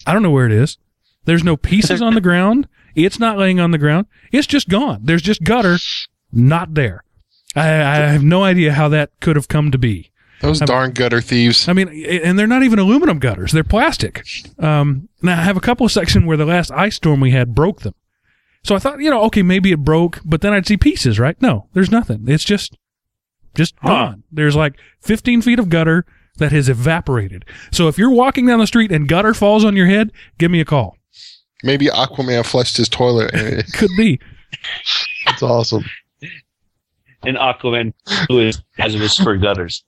I don't know where it is. There's no pieces on the ground. It's not laying on the ground. It's just gone. There's just gutter not there. I have no idea how that could have come to be. Those darn gutter thieves. I mean, and they're not even aluminum gutters. They're plastic. Now, I have a couple of sections where the last ice storm we had broke them. So I thought, you know, okay, maybe it broke, but then I'd see pieces, right? No, there's nothing. It's just gone. There's like 15 feet of gutter that has evaporated. So if you're walking down the street and gutter falls on your head, give me a call. Maybe Aquaman flushed his toilet. Could be. That's awesome. And Aquaman, who is hazardous for gutters.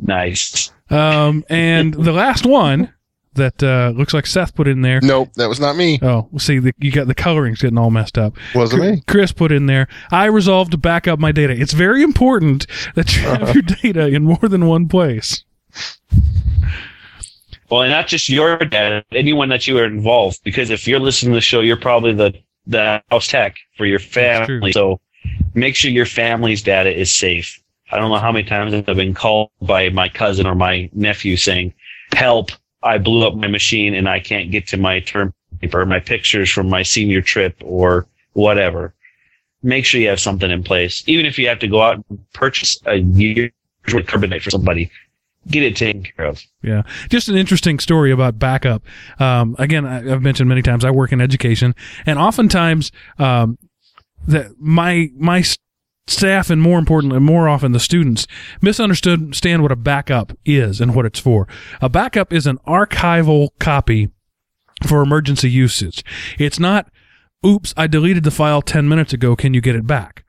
Nice. And the last one that looks like Seth put in there. Nope, that was not me. Oh, see, you got the coloring's getting all messed up. Wasn't me. Chris put in there, I resolved to back up my data. It's very important that you have your data in more than one place. Well, and not just your data, anyone that you are involved, because if you're listening to the show, you're probably the house tech for your family. So make sure your family's data is safe. I don't know how many times I've been called by my cousin or my nephew saying, help, I blew up my machine and I can't get to my term paper, my pictures from my senior trip or whatever. Make sure you have something in place. Even if you have to go out and purchase a year's worth of carbonite for somebody, get it taken care of. Yeah. Just an interesting story about backup. Again, I've mentioned many times I work in education, and oftentimes that my staff, and more importantly, more often the students, misunderstand what a backup is and what it's for. A backup is an archival copy for emergency usage. It's not, oops, I deleted the file 10 minutes ago, can you get it back?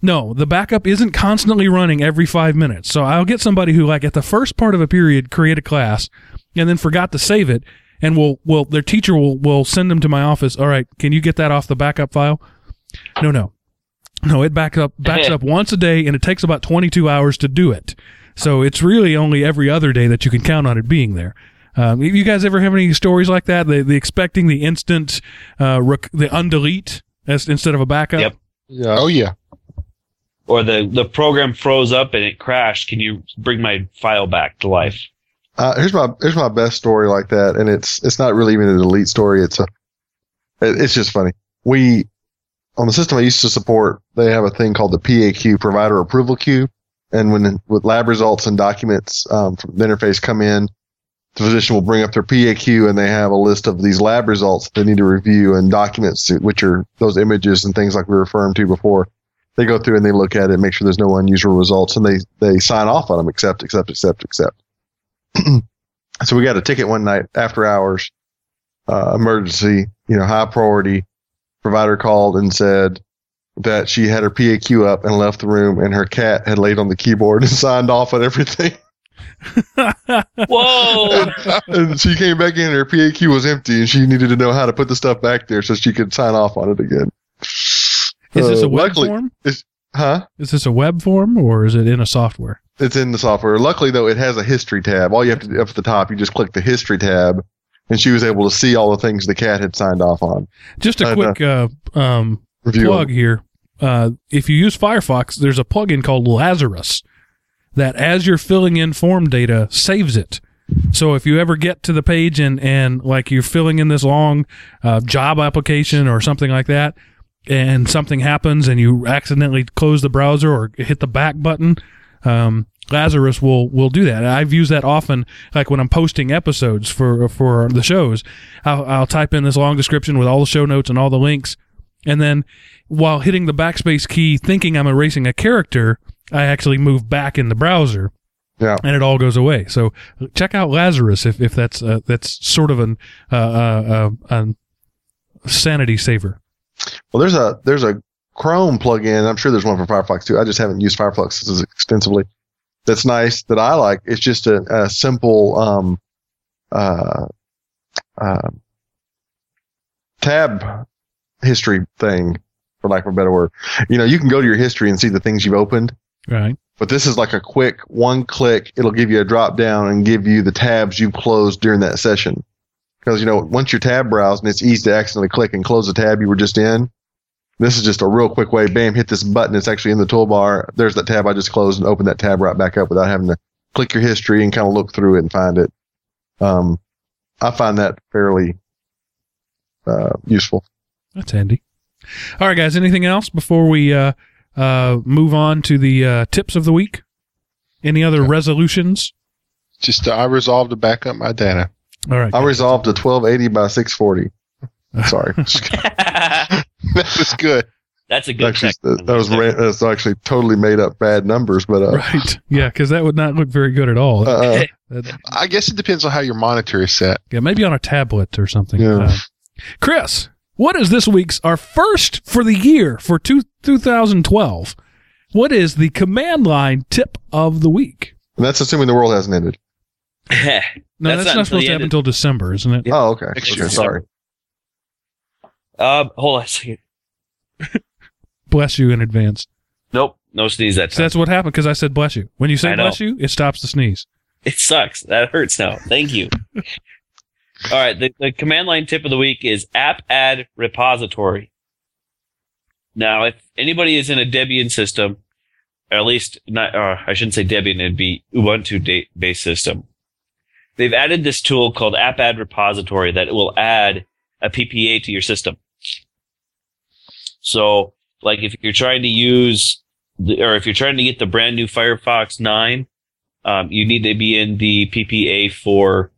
No, the backup isn't constantly running every 5 minutes. So I'll get somebody who, like, at the first part of a period, create a class and then forgot to save it, and their teacher will send them to my office, all right, can you get that off the backup file? No, it backs up once a day, and it takes about 22 hours to do it. So it's really only every other day that you can count on it being there. You guys ever have any stories like that? The expecting the instant, the undelete instead of a backup? Yep. Yeah. Oh, yeah. Or the program froze up and it crashed. Can you bring my file back to life? Here's my best story like that, and it's not really even a delete story. It's just funny. On the system I used to support, they have a thing called the PAQ, Provider Approval Queue. And with lab results and documents from the interface come in, the physician will bring up their PAQ, and they have a list of these lab results they need to review and documents, which are those images and things like we were referring to before. They go through and they look at it, make sure there's no unusual results, and they sign off on them, accept. So we got a ticket one night after hours, emergency, you know, high priority. Provider called and said that she had her PAQ up and left the room, and her cat had laid on the keyboard and signed off on everything. Whoa! And she came back in, and her PAQ was empty, and she needed to know how to put the stuff back there so she could sign off on it again. Is this a web form? Is this a web form, or is it in a software? It's in the software. Luckily, though, it has a history tab. All you have to do up at the top, you just click the history tab. And she was able to see all the things the cat had signed off on. Just a quick plug here. If you use Firefox, there's a plugin called Lazarus that, as you're filling in form data, saves it. So if you ever get to the page and like you're filling in this long job application or something like that, and something happens and you accidentally close the browser or hit the back button, Lazarus will do that. And I've used that often, like when I'm posting episodes for the shows. I'll type in this long description with all the show notes and all the links, and then while hitting the backspace key, thinking I'm erasing a character, I actually move back in the browser. Yeah. And it all goes away. So check out Lazarus if that's sort of an sanity saver. Well, there's a Chrome plugin. I'm sure there's one for Firefox too. I just haven't used Firefox extensively. That's nice, that I like. It's just a simple tab history thing, for lack of a better word. You know, you can go to your history and see the things you've opened. Right. But this is like a quick one click. It'll give you a drop down and give you the tabs you closed during that session. Because, you know, once your tab browsed and it's easy to accidentally click and close the tab you were just in, this is just a real quick way. Bam, hit this button. It's actually in the toolbar. There's that tab I just closed, and open that tab right back up without having to click your history and kind of look through it and find it. I find that fairly useful. That's handy. All right, guys, anything else before we move on to the tips of the week? Any other resolutions? Just I resolved to back up my data. All right. I resolved to 1280 by 640. Sorry. That was good. That's a good actually, check. That's actually totally made up bad numbers. But right. Yeah, because that would not look very good at all. I guess it depends on how your monitor is set. Yeah, maybe on a tablet or something. Yeah. Chris, what is this week's, our first for the year for 2012? What is the command line tip of the week? And that's assuming the world hasn't ended. No, that's not supposed to happen until December, isn't it? Yeah. Oh, okay. Sure, sorry. Hold on a second. Bless you in advance. Nope, no sneeze that time. So that's what happened because I said bless you. When you say bless you, it stops the sneeze. It sucks. That hurts now. Thank you. All right, the command line tip of the week is app add repository. Now, if anybody is in a Debian system, or at least not, I shouldn't say Debian, it'd be Ubuntu-based system. They've added this tool called app add repository that will add a PPA to your system. So, like if you're trying to use, or if you're trying to get the brand new Firefox 9, you need to be in the PPA for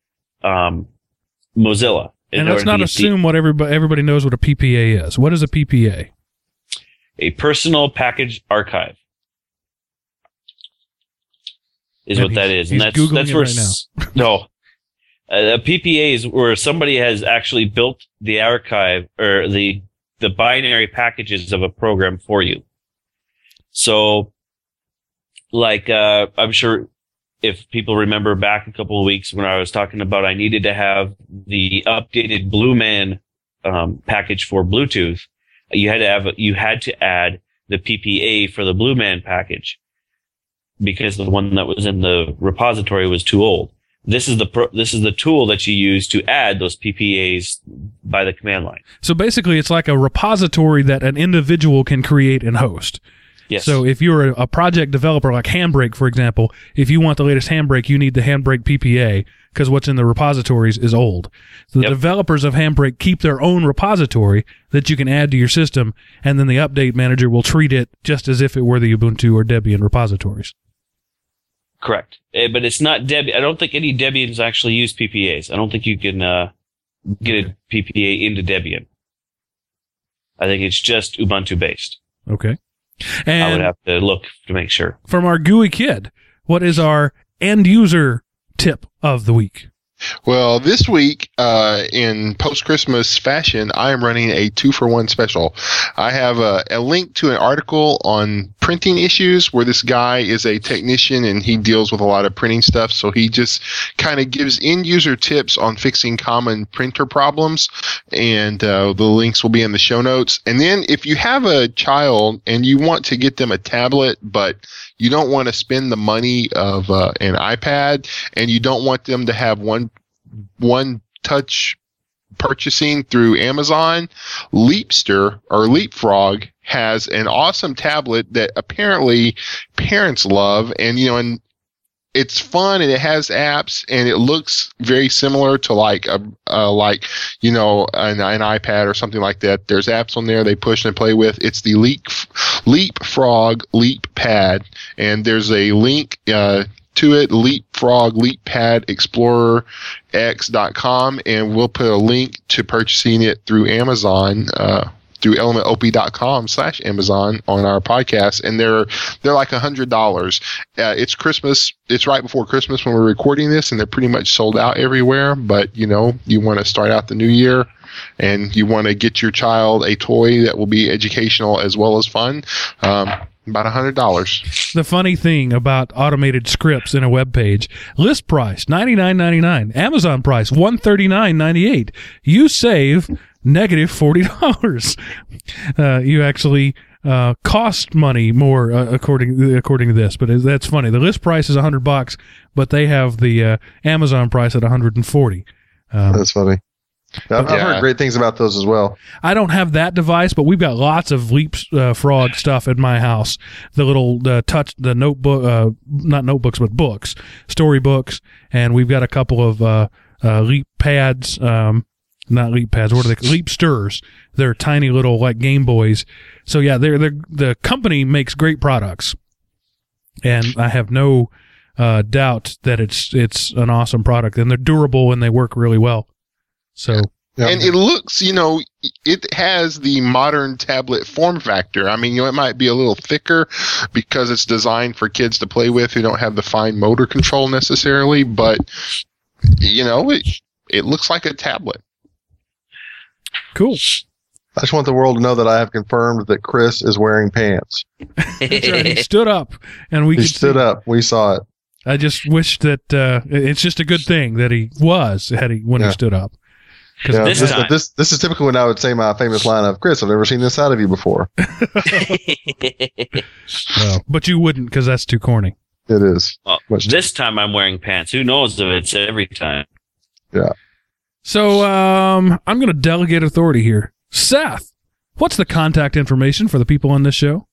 Mozilla. And let's not assume what everybody knows what a PPA is. What is a PPA? A personal package archive is what that is. And that's where right now. A PPA is where somebody has actually built the archive or the binary packages of a program for you. So, like, I'm sure if people remember back a couple of weeks when I was talking about I needed to have the updated Blueman package for Bluetooth, you had to add the PPA for the Blueman package because the one that was in the repository was too old. This is the tool that you use to add those PPAs by the command line. So basically, it's like a repository that an individual can create and host. Yes. So if you're a project developer like Handbrake, for example, if you want the latest Handbrake, you need the Handbrake PPA because what's in the repositories is old. So the developers of Handbrake keep their own repository that you can add to your system, and then the update manager will treat it just as if it were the Ubuntu or Debian repositories. Correct. But it's not Debian. I don't think any Debians actually use PPAs. I don't think you can get a PPA into Debian. I think it's just Ubuntu-based. Okay. And I would have to look to make sure. From our GUI kid, what is our end-user tip of the week? Well, this week, in post-Christmas fashion, I am running a 2-for-1 special. I have a link to an article on printing issues where this guy is a technician and he deals with a lot of printing stuff. So he just kind of gives end-user tips on fixing common printer problems. And the links will be in the show notes. And then if you have a child and you want to get them a tablet, but you don't want to spend the money of an iPad, and you don't want them to have one touch purchasing through Amazon, Leapster or Leapfrog has an awesome tablet that apparently parents love. And, you know, and it's fun and it has apps and it looks very similar to an iPad or something like that. There's apps on there they push and play with. It's the Leapfrog LeapPad, and there's a link to it, Leapfrog LeapPad ExplorerX.com, and we'll put a link to purchasing it through Amazon, through ElementOP.com/Amazon on our podcast, and they're like $100. It's Christmas. It's right before Christmas when we're recording this, and they're pretty much sold out everywhere. But you want to start out the new year, and you want to get your child a toy that will be educational as well as fun. About $100. The funny thing about automated scripts in a web page: list price $99.99, Amazon price $139.98. You save -$40. You actually cost money more according to this, but that's funny. The list price is $100, but they have the Amazon price at $140. That's funny. I've heard great things about those as well. I don't have that device, but we've got lots of Leapfrog stuff at my house. The little books, storybooks, and we've got a couple of Leap pads. Not Leap pads. What are they? Leapsters. They're tiny little like Game Boys. So yeah, the company makes great products, and I have no doubt that it's an awesome product, and they're durable and they work really well. So. Yeah. And it looks, it has the modern tablet form factor. I mean, it might be a little thicker because it's designed for kids to play with who don't have the fine motor control necessarily, but it looks like a tablet. Cool. I just want the world to know that I have confirmed that Chris is wearing pants. That's right. He stood up, and we saw it. I just wish that it's just a good thing that he was when he stood up. Yeah, this is typically when I would say my famous line of, Chris, I've never seen this side of you before. Well, but you wouldn't, because that's too corny. It is. Well, this time I'm wearing pants. Who knows if it's every time? Yeah. So I'm going to delegate authority here. Seth, what's the contact information for the people on this show?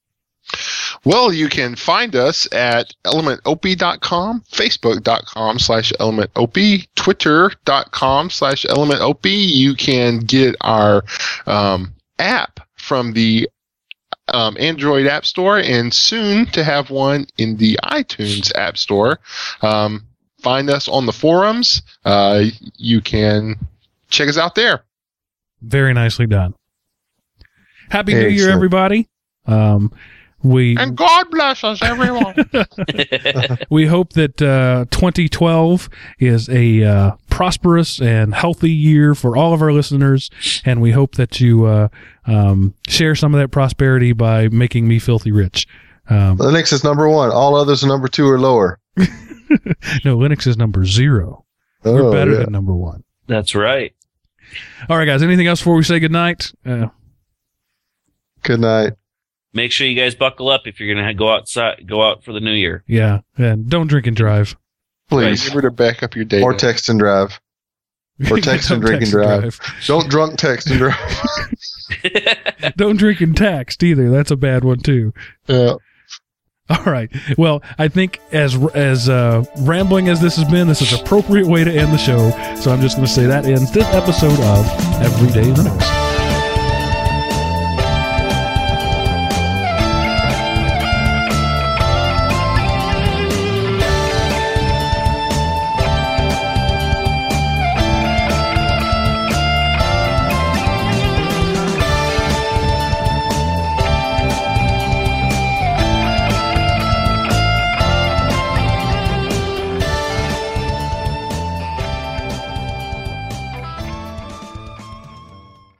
Well, you can find us at elementop.com, facebook.com/elementop, twitter.com/elementop. You can get our app from the Android App Store, and soon to have one in the iTunes App Store. Find us on the forums. You can check us out there. Very nicely done. Happy New Year, everybody. And God bless us, everyone. We hope that 2012 is a prosperous and healthy year for all of our listeners, and we hope that you share some of that prosperity by making me filthy rich. Linux is number one. All others are number two or lower. No, Linux is number zero. We're better than number one. That's right. All right, guys. Anything else before we say goodnight? Good night. Make sure you guys buckle up if you're going to go out for the new year. Yeah, and don't drink and drive. Please. Remember to back up your data. Or text and drive. Or text and drink text and drive. Don't drunk text and drive. Don't drink and text either. That's a bad one, too. Yeah. All right. Well, I think as rambling as this has been, this is an appropriate way to end the show. So I'm just going to say that ends this episode of Everyday Linux.